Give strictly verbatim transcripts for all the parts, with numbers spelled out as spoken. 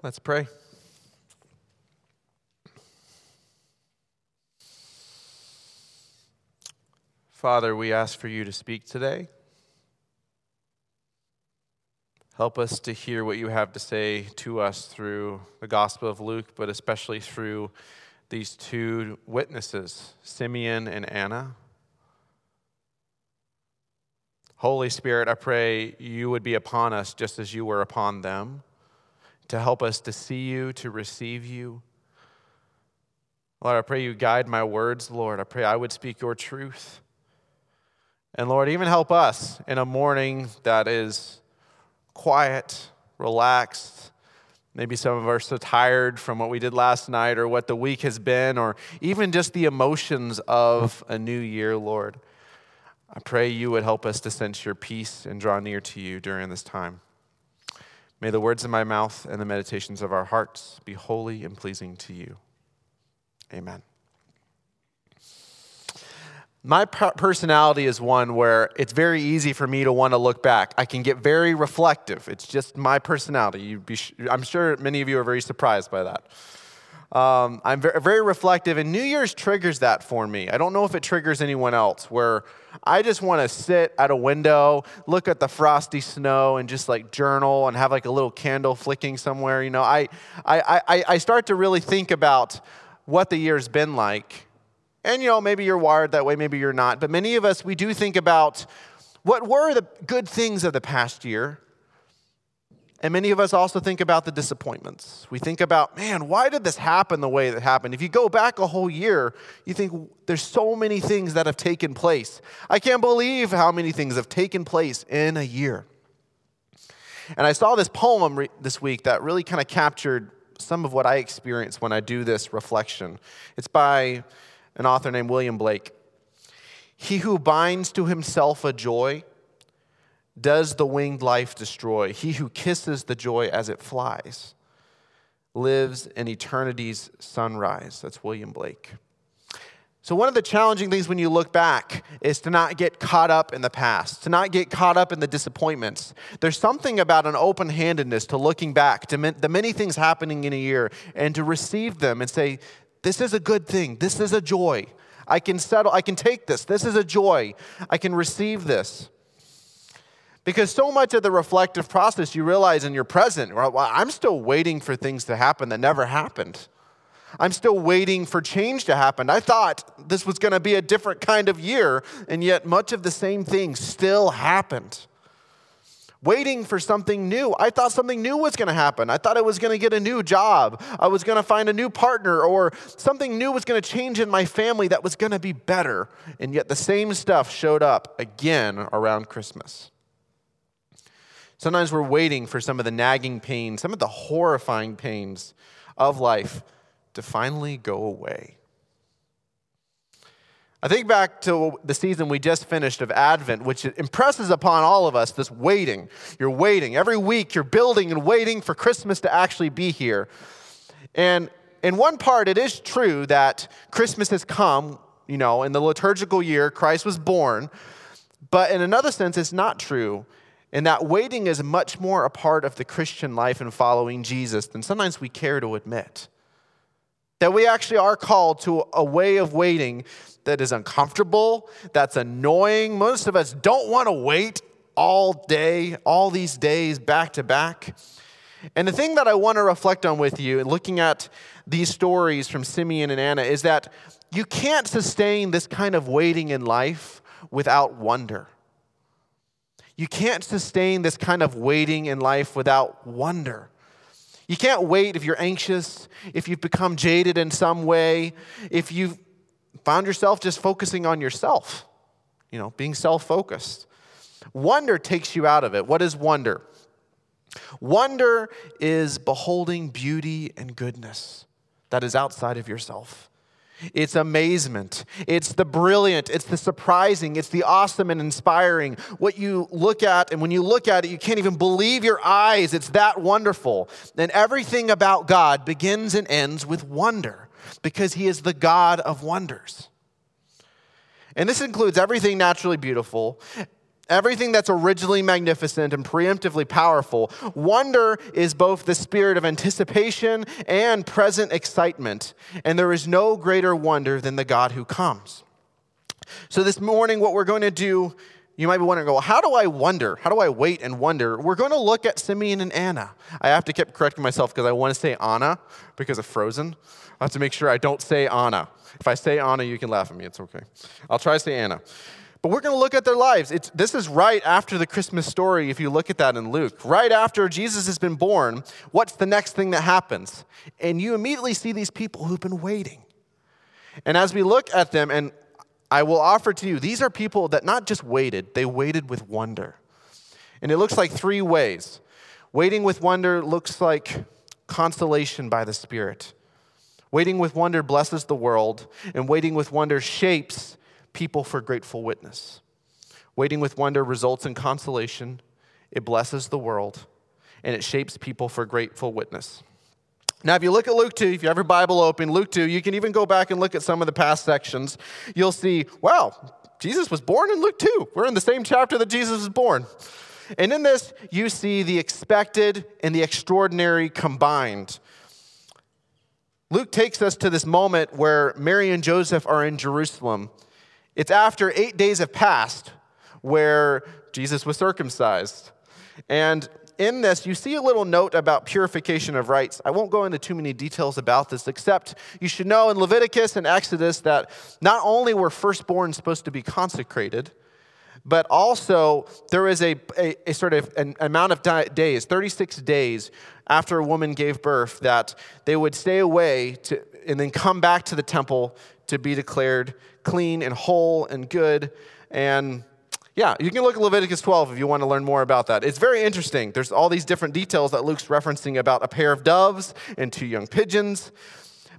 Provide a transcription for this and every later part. Let's pray. Father, we ask for you to speak today. Help us to hear what you have to say to us through the Gospel of Luke, but especially through these two witnesses, Simeon and Anna. Holy Spirit, I pray you would be upon us just as you were upon them, to help us to see you, to receive you. Lord, I pray you guide my words, Lord. I pray I would speak your truth. And Lord, even help us in a morning that is quiet, relaxed. Maybe some of us are tired from what we did last night or what the week has been, or even just the emotions of a new year, Lord. I pray you would help us to sense your peace and draw near to you during this time. May the words of my mouth and the meditations of our hearts be holy and pleasing to you. Amen. My personality is one where it's very easy for me to want to look back. I can get very reflective. It's just my personality. You'd be, I'm sure many of you are very surprised by that. Um, I'm very reflective, and New Year's triggers that for me. I don't know if it triggers anyone else, where I just want to sit at a window, look at the frosty snow, and just like journal and have like a little candle flicking somewhere. You know, I I I, I start to really think about what the year's been like, and you know, maybe you're wired that way, maybe you're not. But many of us, we do think about what were the good things of the past year. And many of us also think about the disappointments. We think about, man, why did this happen the way that happened? If you go back a whole year, you think there's so many things that have taken place. I can't believe how many things have taken place in a year. And I saw this poem re- this week that really kind of captured some of what I experience when I do this reflection. It's by an author named William Blake. He who binds to himself a joy does the winged life destroy. He who kisses the joy as it flies lives in eternity's sunrise. That's William Blake. So one of the challenging things when you look back is to not get caught up in the past, to not get caught up in the disappointments. There's something about an open-handedness to looking back, to the many things happening in a year, and to receive them and say, this is a good thing. This is a joy. I can settle. I can take this. This is a joy. I can receive this. Because so much of the reflective process you realize in your present, well, I'm still waiting for things to happen that never happened. I'm still waiting for change to happen. I thought this was going to be a different kind of year, and yet much of the same thing still happened. Waiting for something new. I thought something new was going to happen. I thought I was going to get a new job. I was going to find a new partner, or something new was going to change in my family that was going to be better, and yet the same stuff showed up again around Christmas. Sometimes we're waiting for some of the nagging pain, some of the horrifying pains of life to finally go away. I think back to the season we just finished of Advent, which impresses upon all of us this waiting. You're waiting. Every week you're building and waiting for Christmas to actually be here. And in one part, it is true that Christmas has come, you know, in the liturgical year, Christ was born. But in another sense, it's not true. And that waiting is much more a part of the Christian life and following Jesus than sometimes we care to admit. That we actually are called to a way of waiting that is uncomfortable, that's annoying. Most of us don't want to wait all day, all these days, back to back. And the thing that I want to reflect on with you, and looking at these stories from Simeon and Anna, is that you can't sustain this kind of waiting in life without wonder. You can't sustain this kind of waiting in life without wonder. You can't wait if you're anxious, if you've become jaded in some way, if you've found yourself just focusing on yourself, you know, being self-focused. Wonder takes you out of it. What is wonder? Wonder is beholding beauty and goodness that is outside of yourself. It's amazement. It's the brilliant. It's the surprising. It's the awesome and inspiring. What you look at, and when you look at it, you can't even believe your eyes. It's that wonderful. And everything about God begins and ends with wonder, because he is the God of wonders. And this includes everything naturally beautiful, Everything that's originally magnificent and preemptively powerful, wonder is both the spirit of anticipation and present excitement. And there is no greater wonder than the God who comes. So this morning, what we're going to do, you might be wondering, well, how do I wonder? How do I wait and wonder? We're going to look at Simeon and Anna. I have to keep correcting myself because I want to say Anna because of Frozen. I have to make sure I don't say Anna. If I say Anna, you can laugh at me. It's okay. I'll try to say Anna. But we're going to look at their lives. It's, this is right after the Christmas story, if you look at that in Luke. Right after Jesus has been born, what's the next thing that happens? And you immediately see these people who've been waiting. And as we look at them, and I will offer to you, these are people that not just waited, they waited with wonder. And it looks like three ways. Waiting with wonder looks like consolation by the Spirit. Waiting with wonder blesses the world, and waiting with wonder shapes people for grateful witness. Waiting with wonder results in consolation. It blesses the world, and it shapes people for grateful witness. Now, if you look at Luke two, if you have your Bible open, Luke two, you can even go back and look at some of the past sections. You'll see, wow, Jesus was born in Luke two. We're in the same chapter that Jesus was born. And in this, you see the expected and the extraordinary combined. Luke takes us to this moment where Mary and Joseph are in Jerusalem. It's after eight days have passed where Jesus was circumcised. And in this, you see a little note about purification of rites. I won't go into too many details about this, except you should know in Leviticus and Exodus that not only were firstborn supposed to be consecrated, but also there is a, a, a sort of an amount of days, thirty-six days after a woman gave birth, that they would stay away to, and then come back to the temple to be declared clean and whole and good. And yeah, you can look at Leviticus twelve if you want to learn more about that. It's very interesting. There's all these different details that Luke's referencing about a pair of doves and two young pigeons.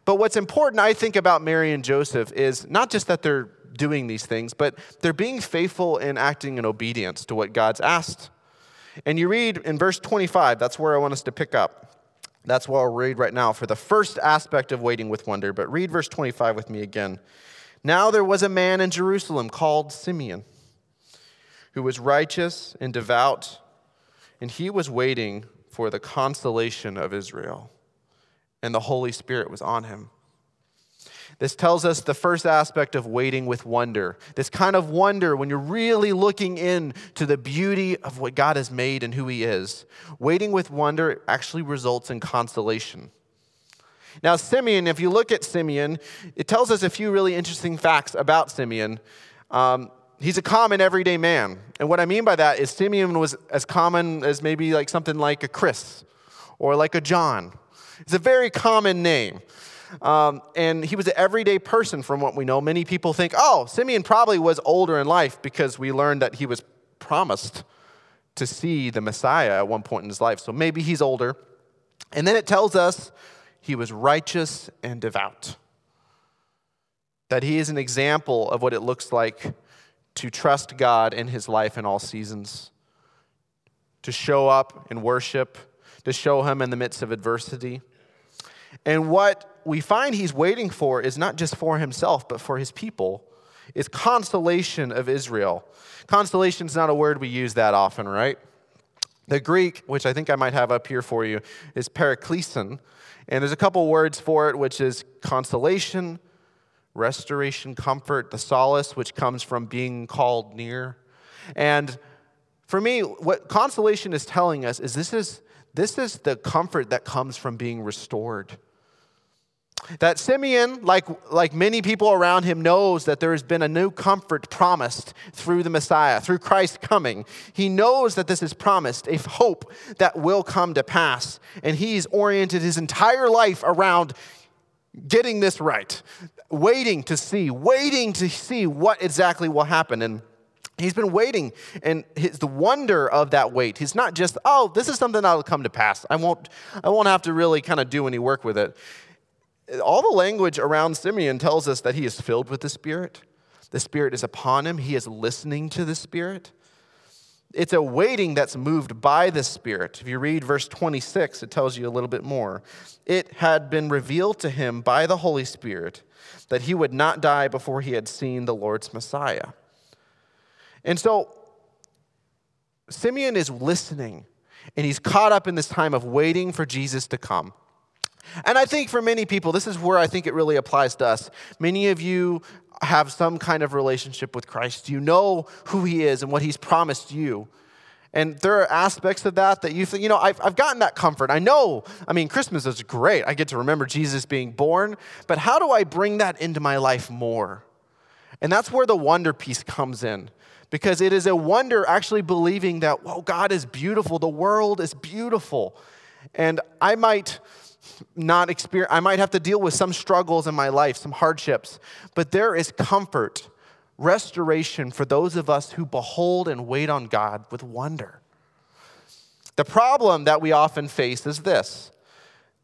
But what's important, I think, about Mary and Joseph is not just that they're doing these things, but they're being faithful and acting in obedience to what God's asked. And you read in verse twenty-five, that's where I want us to pick up. That's what I'll read right now for the first aspect of waiting with wonder. But read verse twenty-five with me again. Now there was a man in Jerusalem called Simeon, who was righteous and devout, and he was waiting for the consolation of Israel, and the Holy Spirit was on him. This tells us the first aspect of waiting with wonder, this kind of wonder when you're really looking into the beauty of what God has made and who he is. Waiting with wonder actually results in consolation. Now, Simeon, if you look at Simeon, it tells us a few really interesting facts about Simeon. Um, he's a common everyday man. And what I mean by that is Simeon was as common as maybe like something like a Chris or like a John. It's a very common name. Um, and he was an everyday person from what we know. Many people think, oh, Simeon probably was older in life because we learned that he was promised to see the Messiah at one point in his life. So maybe he's older. And then it tells us he was righteous and devout, that he is an example of what it looks like to trust God in his life in all seasons, to show up in worship, to show him in the midst of adversity. And what we find he's waiting for is not just for himself, but for his people. It's consolation of Israel. Consolation is not a word we use that often, right? The Greek, which I think I might have up here for you, is parakleison. And there's a couple words for it, which is consolation, restoration, comfort, the solace, which comes from being called near. And for me, what consolation is telling us is this is This is the comfort that comes from being restored. That Simeon, like, like many people around him, knows that there has been a new comfort promised through the Messiah, through Christ's coming. He knows that this is promised, a hope that will come to pass. And he's oriented his entire life around getting this right, waiting to see, waiting to see what exactly will happen. And he's been waiting, and his, the wonder of that wait. He's not just, oh, this is something that'll come to pass. I won't, I won't have to really kind of do any work with it. All the language around Simeon tells us that he is filled with the Spirit. The Spirit is upon him. He is listening to the Spirit. It's a waiting that's moved by the Spirit. If you read verse twenty-six, it tells you a little bit more. It had been revealed to him by the Holy Spirit that he would not die before he had seen the Lord's Messiah. And so Simeon is listening, and he's caught up in this time of waiting for Jesus to come. And I think for many people, this is where I think it really applies to us. Many of you have some kind of relationship with Christ. You know who he is and what he's promised you. And there are aspects of that that you think, you know, I've, I've gotten that comfort. I know, I mean, Christmas is great. I get to remember Jesus being born. But how do I bring that into my life more? And that's where the wonder piece comes in. Because it is a wonder actually believing that, whoa, God is beautiful. The world is beautiful. And I might... Not experience, I might have to deal with some struggles in my life, some hardships, but there is comfort, restoration for those of us who behold and wait on God with wonder. The problem that we often face is this,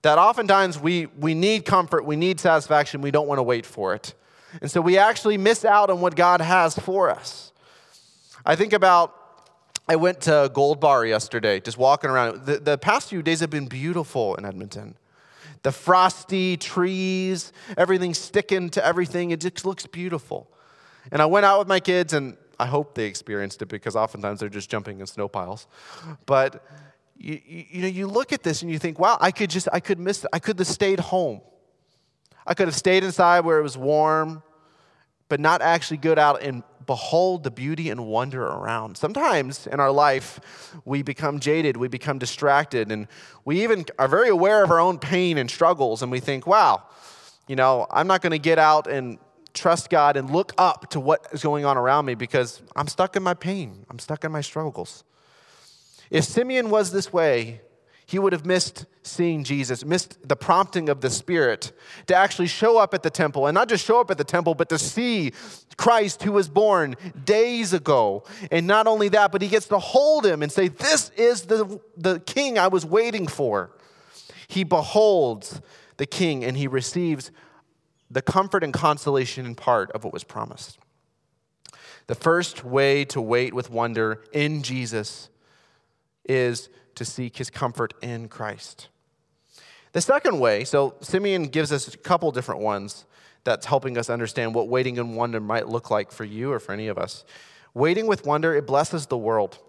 that oftentimes we, we need comfort, we need satisfaction, we don't want to wait for it. And so we actually miss out on what God has for us. I think about I went to Gold Bar yesterday, just walking around. The, the past few days have been beautiful in Edmonton. The frosty trees, everything sticking to everything. It just looks beautiful. And I went out with my kids, and I hope they experienced it because oftentimes they're just jumping in snow piles. But you, you know, you look at this and you think, wow, I could just, I could miss it. I could have stayed home. I could have stayed inside where it was warm, but not actually good out and behold the beauty and wonder around. Sometimes in our life, we become jaded, we become distracted, and we even are very aware of our own pain and struggles, and we think, wow, you know, I'm not going to get out and trust God and look up to what is going on around me because I'm stuck in my pain. I'm stuck in my struggles. If Simeon was this way, he would have missed seeing Jesus, missed the prompting of the Spirit to actually show up at the temple, and not just show up at the temple, but to see Christ who was born days ago. And not only that, but he gets to hold him and say, this is the, the king I was waiting for. He beholds the king, and he receives the comfort and consolation in part of what was promised. The first way to wait with wonder in Jesus is to seek his comfort in Christ. The second way, so Simeon gives us a couple different ones that's helping us understand what waiting in wonder might look like for you or for any of us. Waiting with wonder, it blesses the world.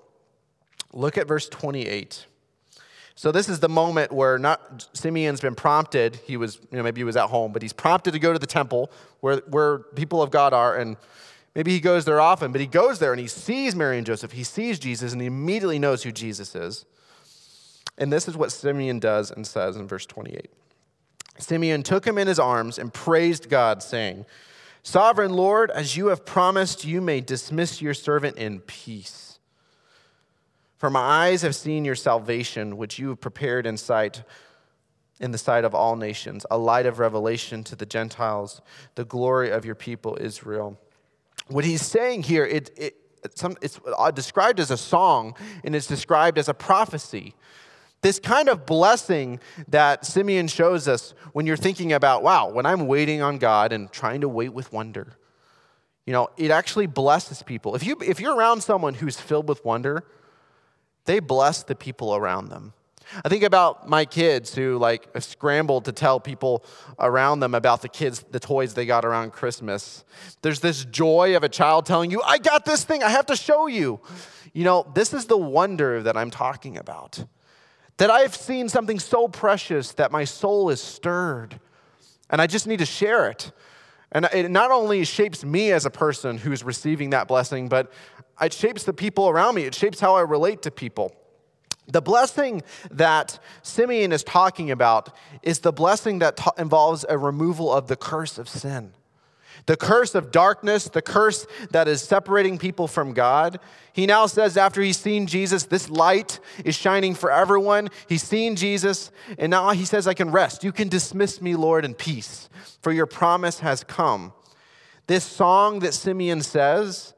Look at verse twenty-eight. So this is the moment where not Simeon's been prompted. He was, you know, maybe he was at home, but he's prompted to go to the temple where, where people of God are, and maybe he goes there often, but he goes there and he sees Mary and Joseph. He sees Jesus, and he immediately knows who Jesus is. And this is what Simeon does and says in verse twenty-eight. Simeon took him in his arms and praised God, saying, Sovereign Lord, as you have promised, you may dismiss your servant in peace. For my eyes have seen your salvation, which you have prepared in sight, in the sight of all nations, a light of revelation to the Gentiles, the glory of your people Israel. What he's saying here, it, it, it's, some, it's described as a song, and it's described as a prophecy. This kind of blessing that Simeon shows us when you're thinking about, wow, when I'm waiting on God and trying to wait with wonder, you know, it actually blesses people. If you, if you're around someone who's filled with wonder, they bless the people around them. I think about my kids who like have scrambled to tell people around them about the kids, the toys they got around Christmas. There's this joy of a child telling you, I got this thing, I have to show you. You know, this is the wonder that I'm talking about. That I've seen something so precious that my soul is stirred, and I just need to share it. And it not only shapes me as a person who's receiving that blessing, but it shapes the people around me. It shapes how I relate to people. The blessing that Simeon is talking about is the blessing that ta- involves a removal of the curse of sin. The curse of darkness, the curse that is separating people from God. He now says after he's seen Jesus, this light is shining for everyone. He's seen Jesus, and now he says, I can rest. You can dismiss me, Lord, in peace, for your promise has come. This song that Simeon says,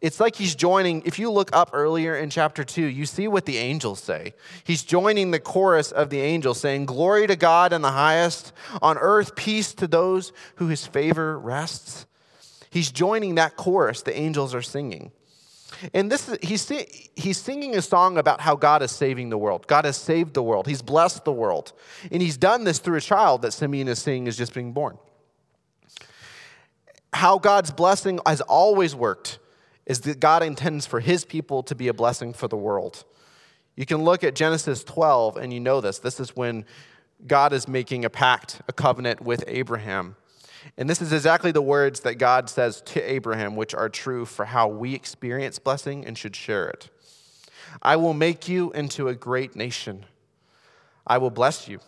it's like he's joining, if you look up earlier in chapter two, you see what the angels say. He's joining the chorus of the angels saying, Glory to God in the highest, on earth peace to those who his favor rests. He's joining that chorus the angels are singing. And this is, he's, he's singing a song about how God is saving the world. God has saved the world. He's blessed the world. And he's done this through a child that Simeon is seeing is just being born. How God's blessing has always worked. is that God intends for his people to be a blessing for the world. You can look at Genesis twelve, and you know this. This is when God is making a pact, a covenant with Abraham. And this is exactly the words that God says to Abraham, which are true for how we experience blessing and should share it. I will make you into a great nation. I will bless you.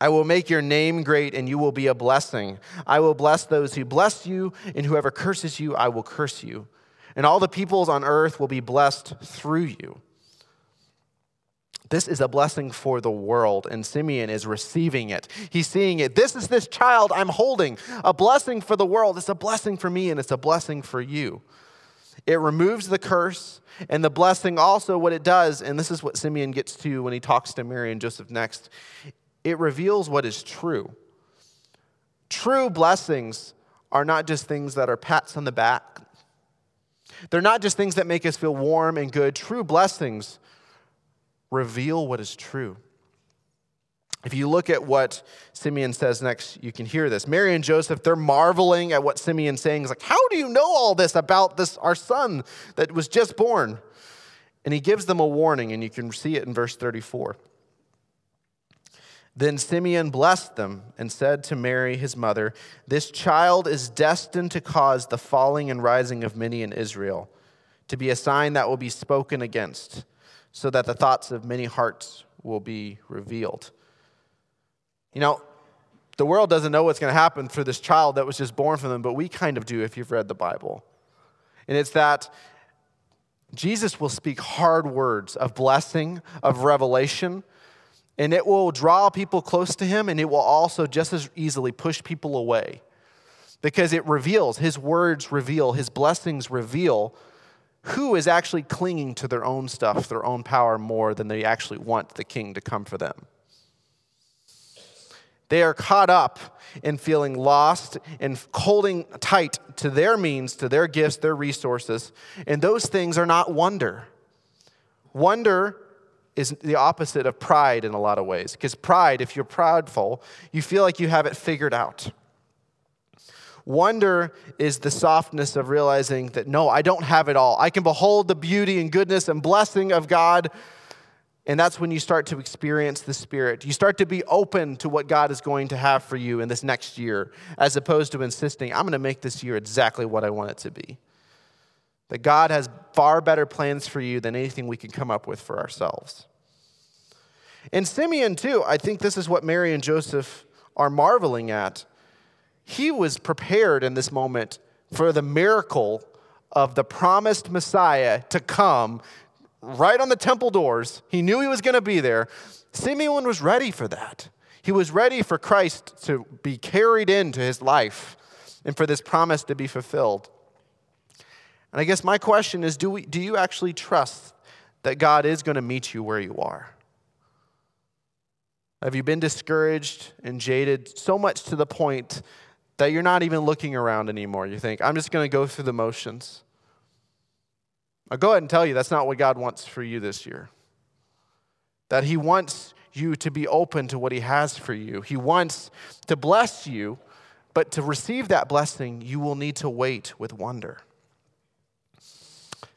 I will make your name great, and you will be a blessing. I will bless those who bless you, and whoever curses you, I will curse you. And all the peoples on earth will be blessed through you. This is a blessing for the world, and Simeon is receiving it. He's seeing it. This is this child I'm holding, a blessing for the world. It's a blessing for me, and it's a blessing for you. It removes the curse, and the blessing also, what it does, and this is what Simeon gets to when he talks to Mary and Joseph next, it reveals what is true. True blessings are not just things that are pats on the back. They're not just things that make us feel warm and good. True blessings reveal what is true. If you look at what Simeon says next, you can hear this. Mary and Joseph, they're marveling at what Simeon's saying. He's like, how do you know all this about this, our son that was just born? And he gives them a warning, and you can see it in verse thirty-four. Then Simeon blessed them and said to Mary, his mother, this child is destined to cause the falling and rising of many in Israel, to be a sign that will be spoken against, so that the thoughts of many hearts will be revealed. You know, the world doesn't know what's going to happen through this child that was just born for them, but we kind of do if you've read the Bible. And it's that Jesus will speak hard words of blessing, of revelation, and it will draw people close to him, and it will also just as easily push people away because it reveals, his words reveal, his blessings reveal who is actually clinging to their own stuff, their own power more than they actually want the king to come for them. They are caught up in feeling lost and holding tight to their means, to their gifts, their resources, and those things are not wonder. Wonder is the opposite of pride in a lot of ways, because pride, if you're proudful, you feel like you have it figured out. Wonder is the softness of realizing that, no, I don't have it all. I can behold the beauty and goodness and blessing of God, and that's when you start to experience the Spirit. You start to be open to what God is going to have for you in this next year, as opposed to insisting, I'm going to make this year exactly what I want it to be. That God has far better plans for you than anything we can come up with for ourselves. And Simeon, too, I think this is what Mary and Joseph are marveling at. He was prepared in this moment for the miracle of the promised Messiah to come right on the temple doors. He knew he was going to be there. Simeon was ready for that. He was ready for Christ to be carried into his life and for this promise to be fulfilled. And I guess my question is, do we, do you actually trust that God is going to meet you where you are? Have you been discouraged and jaded so much to the point that you're not even looking around anymore? You think, I'm just going to go through the motions. I'll go ahead and tell you that's not what God wants for you this year. That he wants you to be open to what he has for you. He wants to bless you, but to receive that blessing, you will need to wait with wonder.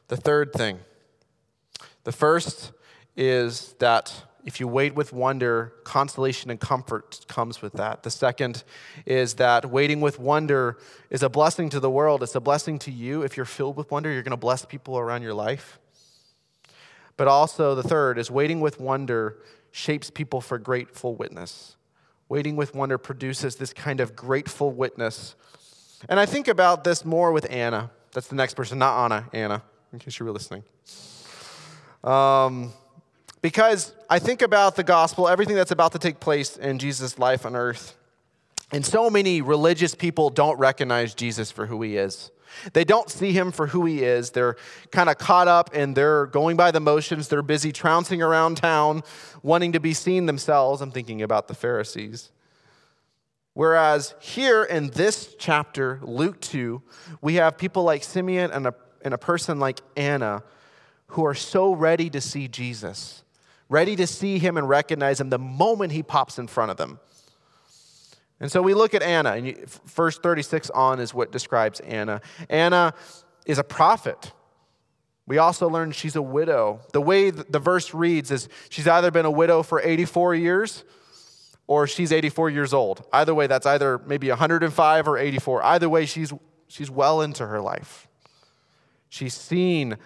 The third thing. The first is that if you wait with wonder, consolation and comfort comes with that. The second is that waiting with wonder is a blessing to the world. It's a blessing to you. If you're filled with wonder, you're going to bless people around your life. But also the third is waiting with wonder shapes people for grateful witness. Waiting with wonder produces this kind of grateful witness. And I think about this more with Anna. That's the next person, not Anna, Anna. In case you were listening. Um, because I think about the gospel, everything that's about to take place in Jesus' life on earth, and so many religious people don't recognize Jesus for who he is. They don't see him for who he is. They're kind of caught up and they're going by the motions. They're busy trouncing around town, wanting to be seen themselves. I'm thinking about the Pharisees. Whereas here in this chapter, Luke two, we have people like Simeon and a And a person like Anna, who are so ready to see Jesus, ready to see him and recognize him the moment he pops in front of them. And so we look at Anna, and verse thirty-six on is what describes Anna. Anna is a prophet. We also learn she's a widow. The way the verse reads is she's either been a widow for eighty-four years or she's eighty-four years old. Either way, that's either maybe one hundred five or eighty-four. Either way, she's she's well into her life. She's seen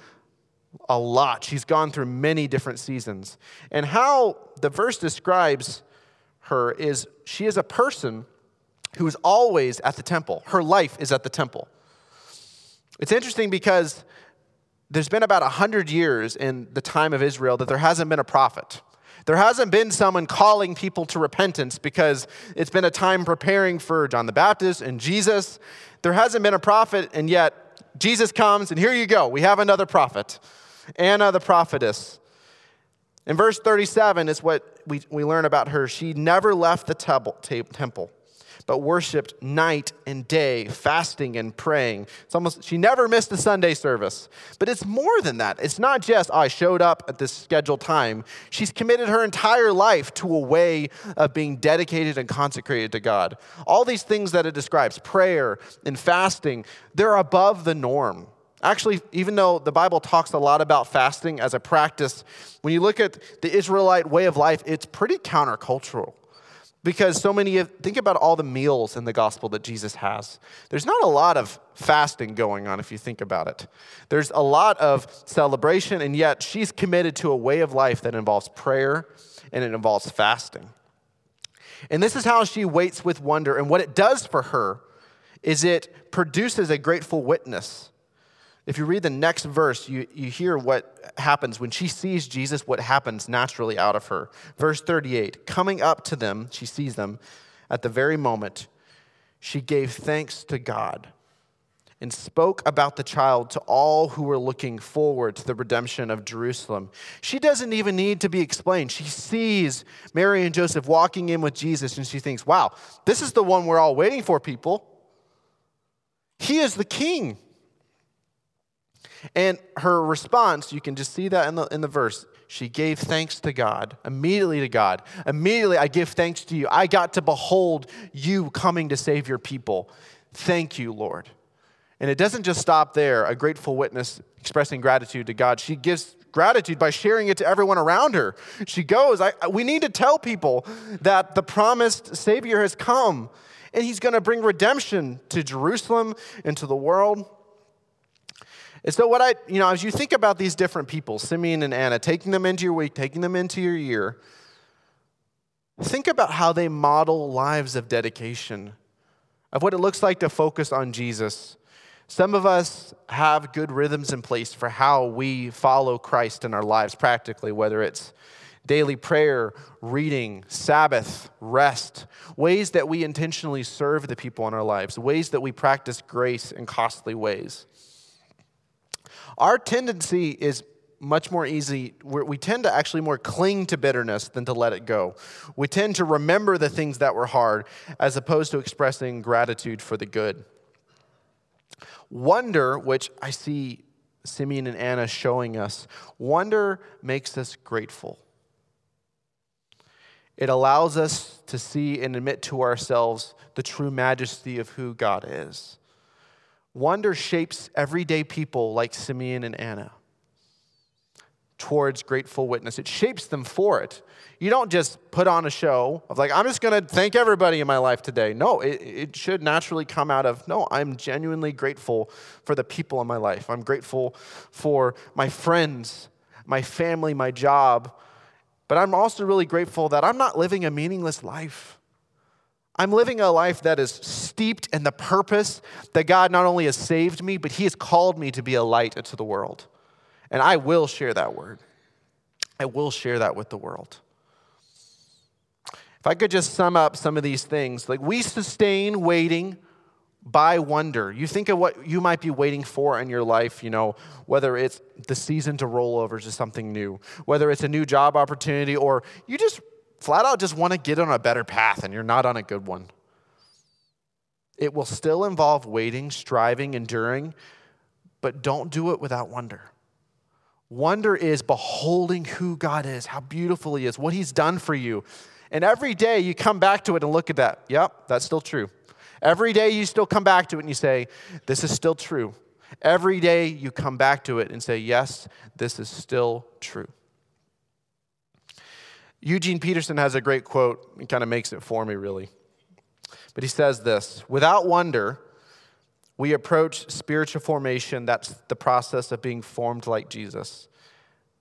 a lot. She's gone through many different seasons. And how the verse describes her is she is a person who is always at the temple. Her life is at the temple. It's interesting because there's been about one hundred years in the time of Israel that there hasn't been a prophet. There hasn't been someone calling people to repentance because it's been a time preparing for John the Baptist and Jesus. There hasn't been a prophet, and yet Jesus comes, and here you go. We have another prophet, Anna the prophetess. In verse thirty-seven is what we, we learn about her. She never left the temple, but worshiped night and day, fasting and praying. It's almost, she never missed a Sunday service. But it's more than that. It's not just, oh, I showed up at this scheduled time. She's committed her entire life to a way of being dedicated and consecrated to God. All these things that it describes, prayer and fasting, they're above the norm. Actually, even though the Bible talks a lot about fasting as a practice, when you look at the Israelite way of life, it's pretty countercultural. Because so many of, think about all the meals in the gospel that Jesus has. There's not a lot of fasting going on if you think about it. There's a lot of celebration, and yet she's committed to a way of life that involves prayer and it involves fasting. And this is how she waits with wonder. And what it does for her is it produces a grateful witness. If you read the next verse, you, you hear what happens. When she sees Jesus, what happens naturally out of her. Verse thirty-eight, coming up to them, she sees them at the very moment. She gave thanks to God and spoke about the child to all who were looking forward to the redemption of Jerusalem. She doesn't even need to be explained. She sees Mary and Joseph walking in with Jesus, and she thinks, wow, this is the one we're all waiting for, people. He is the king. And her response, you can just see that in the in the verse. She gave thanks to God, immediately to God. Immediately, I give thanks to you. I got to behold you coming to save your people. Thank you, Lord. And it doesn't just stop there, a grateful witness expressing gratitude to God. She gives gratitude by sharing it to everyone around her. She goes, I, we need to tell people that the promised Savior has come, and he's going to bring redemption to Jerusalem and to the world. And so what I, you know, as you think about these different people, Simeon and Anna, taking them into your week, taking them into your year, think about how they model lives of dedication, of what it looks like to focus on Jesus. Some of us have good rhythms in place for how we follow Christ in our lives practically, whether it's daily prayer, reading, Sabbath, rest, ways that we intentionally serve the people in our lives, ways that we practice grace in costly ways. Our tendency is much more easy. We're, we tend to actually more cling to bitterness than to let it go. We tend to remember the things that were hard as opposed to expressing gratitude for the good. Wonder, which I see Simeon and Anna showing us, wonder makes us grateful. It allows us to see and admit to ourselves the true majesty of who God is. Wonder shapes everyday people like Simeon and Anna towards grateful witness. It shapes them for it. You don't just put on a show of like, I'm just going to thank everybody in my life today. No, it, it should naturally come out of, no, I'm genuinely grateful for the people in my life. I'm grateful for my friends, my family, my job. But I'm also really grateful that I'm not living a meaningless life. I'm living a life that is steeped in the purpose that God not only has saved me, but he has called me to be a light into the world. And I will share that word. I will share that with the world. If I could just sum up some of these things, like we sustain waiting by wonder. You think of what you might be waiting for in your life, you know, whether it's the season to rollovers to something new, whether it's a new job opportunity, or you just flat out just want to get on a better path and you're not on a good one. It will still involve waiting, striving, enduring, but don't do it without wonder. Wonder is beholding who God is, how beautiful he is, what he's done for you. And every day you come back to it and look at that. Yep, that's still true. Every day you still come back to it and you say, this is still true. Every day you come back to it and say, yes, this is still true. Eugene Peterson has a great quote. It kind of makes it for me, really. But he says this: without wonder, we approach spiritual formation. That's the process of being formed like Jesus.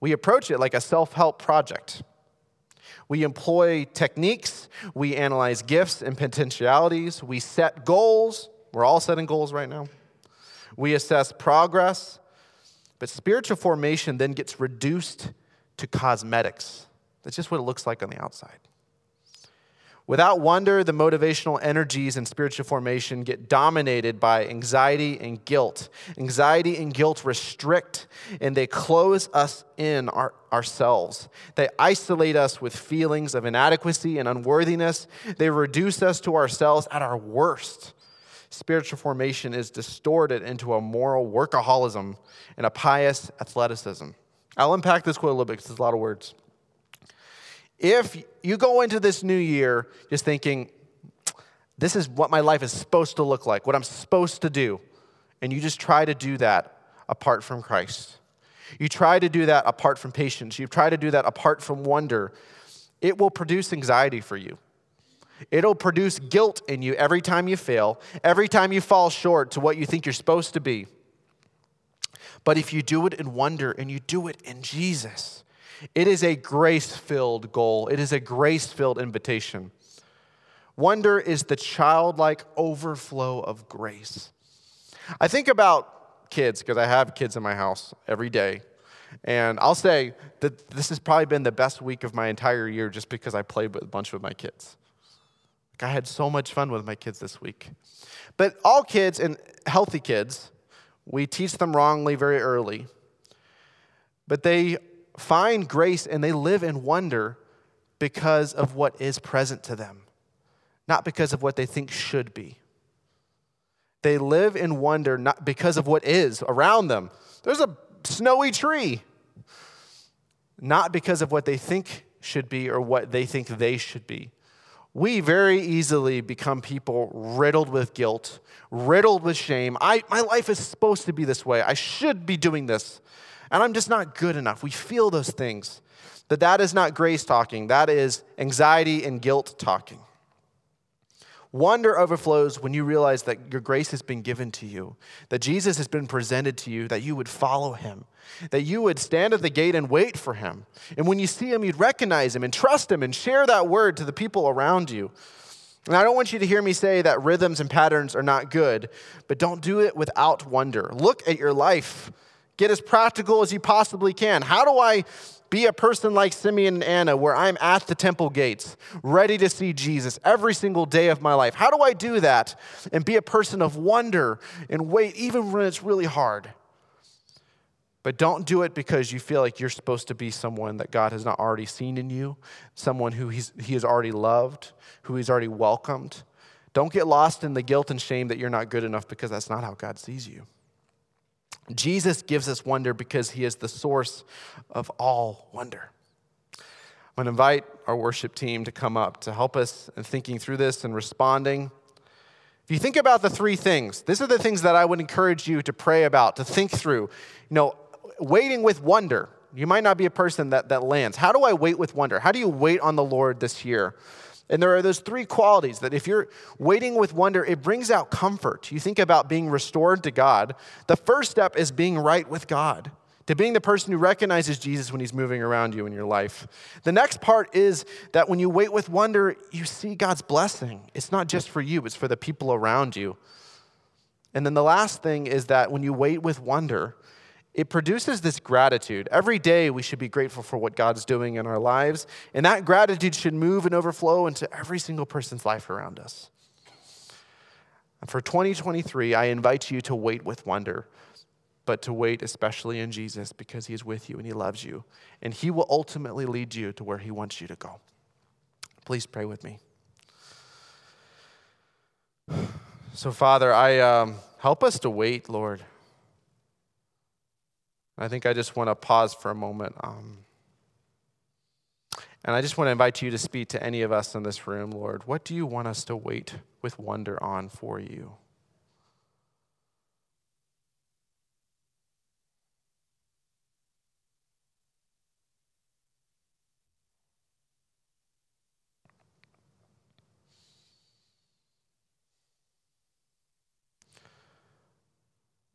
We approach it like a self-help project. We employ techniques. We analyze gifts and potentialities. We set goals. We're all setting goals right now. We assess progress. But spiritual formation then gets reduced to cosmetics. That's just what it looks like on the outside. Without wonder, the motivational energies in spiritual formation get dominated by anxiety and guilt. Anxiety and guilt restrict, and they close us in our, ourselves. They isolate us with feelings of inadequacy and unworthiness. They reduce us to ourselves at our worst. Spiritual formation is distorted into a moral workaholism and a pious athleticism. I'll unpack this quote a little bit because it's a lot of words. If you go into this new year just thinking, this is what my life is supposed to look like, what I'm supposed to do, and you just try to do that apart from Christ, you try to do that apart from patience, you try to do that apart from wonder, it will produce anxiety for you. It'll produce guilt in you every time you fail, every time you fall short to what you think you're supposed to be. But if you do it in wonder and you do it in Jesus, it is a grace-filled goal. It is a grace-filled invitation. Wonder is the childlike overflow of grace. I think about kids, because I have kids in my house every day. And I'll say that this has probably been the best week of my entire year just because I played a bunch with my kids. Like, I had so much fun with my kids this week. But all kids, and healthy kids, we teach them wrongly very early. But they find grace and they live in wonder because of what is present to them, not because of what they think should be. They live in wonder not because of what is around them. There's a snowy tree, not because of what they think should be or what they think they should be. We very easily become people riddled with guilt, riddled with shame. I, my life is supposed to be this way. I should be doing this. And I'm just not good enough. We feel those things. But that is not grace talking. That is anxiety and guilt talking. Wonder overflows when you realize that your grace has been given to you, that Jesus has been presented to you, that you would follow him, that you would stand at the gate and wait for him. And when you see him, you'd recognize him and trust him and share that word to the people around you. And I don't want you to hear me say that rhythms and patterns are not good, but don't do it without wonder. Look at your life. Get as practical as you possibly can. How do I be a person like Simeon and Anna where I'm at the temple gates, ready to see Jesus every single day of my life? How do I do that and be a person of wonder and wait even when it's really hard? But don't do it because you feel like you're supposed to be someone that God has not already seen in you, someone who he's, he has already loved, who he's already welcomed. Don't get lost in the guilt and shame that you're not good enough, because that's not how God sees you. Jesus gives us wonder because he is the source of all wonder. I'm going to invite our worship team to come up to help us in thinking through this and responding. If you think about the three things, these are the things that I would encourage you to pray about, to think through. You know, waiting with wonder. You might not be a person that, that lands. How do I wait with wonder? How do you wait on the Lord this year? And there are those three qualities that if you're waiting with wonder, it brings out comfort. You think about being restored to God. The first step is being right with God, to being the person who recognizes Jesus when he's moving around you in your life. The next part is that when you wait with wonder, you see God's blessing. It's not just for you, it's for the people around you. And then the last thing is that when you wait with wonder, it produces this gratitude. Every day we should be grateful for what God's doing in our lives, and that gratitude should move and overflow into every single person's life around us. And for twenty twenty-three, I invite you to wait with wonder, but to wait especially in Jesus, because he is with you and he loves you, and he will ultimately lead you to where he wants you to go. Please pray with me. So, Father, I um, help us to wait, Lord. I think I just want to pause for a moment. Um, and I just want to invite you to speak to any of us in this room, Lord. What do you want us to wait with wonder on for you?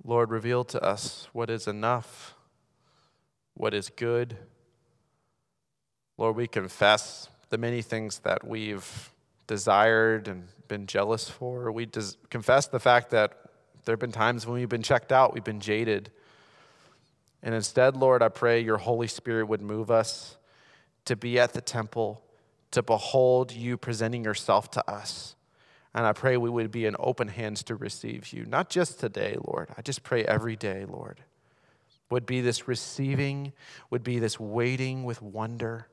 Lord, reveal to us what is enough, what is good. Lord, we confess the many things that we've desired and been jealous for. We des- confess the fact that there have been times when we've been checked out, we've been jaded. And instead, Lord, I pray your Holy Spirit would move us to be at the temple, to behold you presenting yourself to us. And I pray we would be in open hands to receive you. Not just today, Lord. I just pray every day, Lord, would be this receiving, would be this waiting with wonder.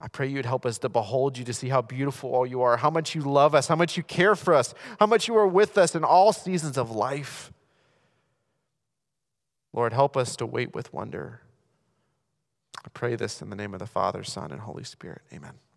I pray you'd help us to behold you, to see how beautiful all you are, how much you love us, how much you care for us, how much you are with us in all seasons of life. Lord, help us to wait with wonder. I pray this in the name of the Father, Son, and Holy Spirit. Amen.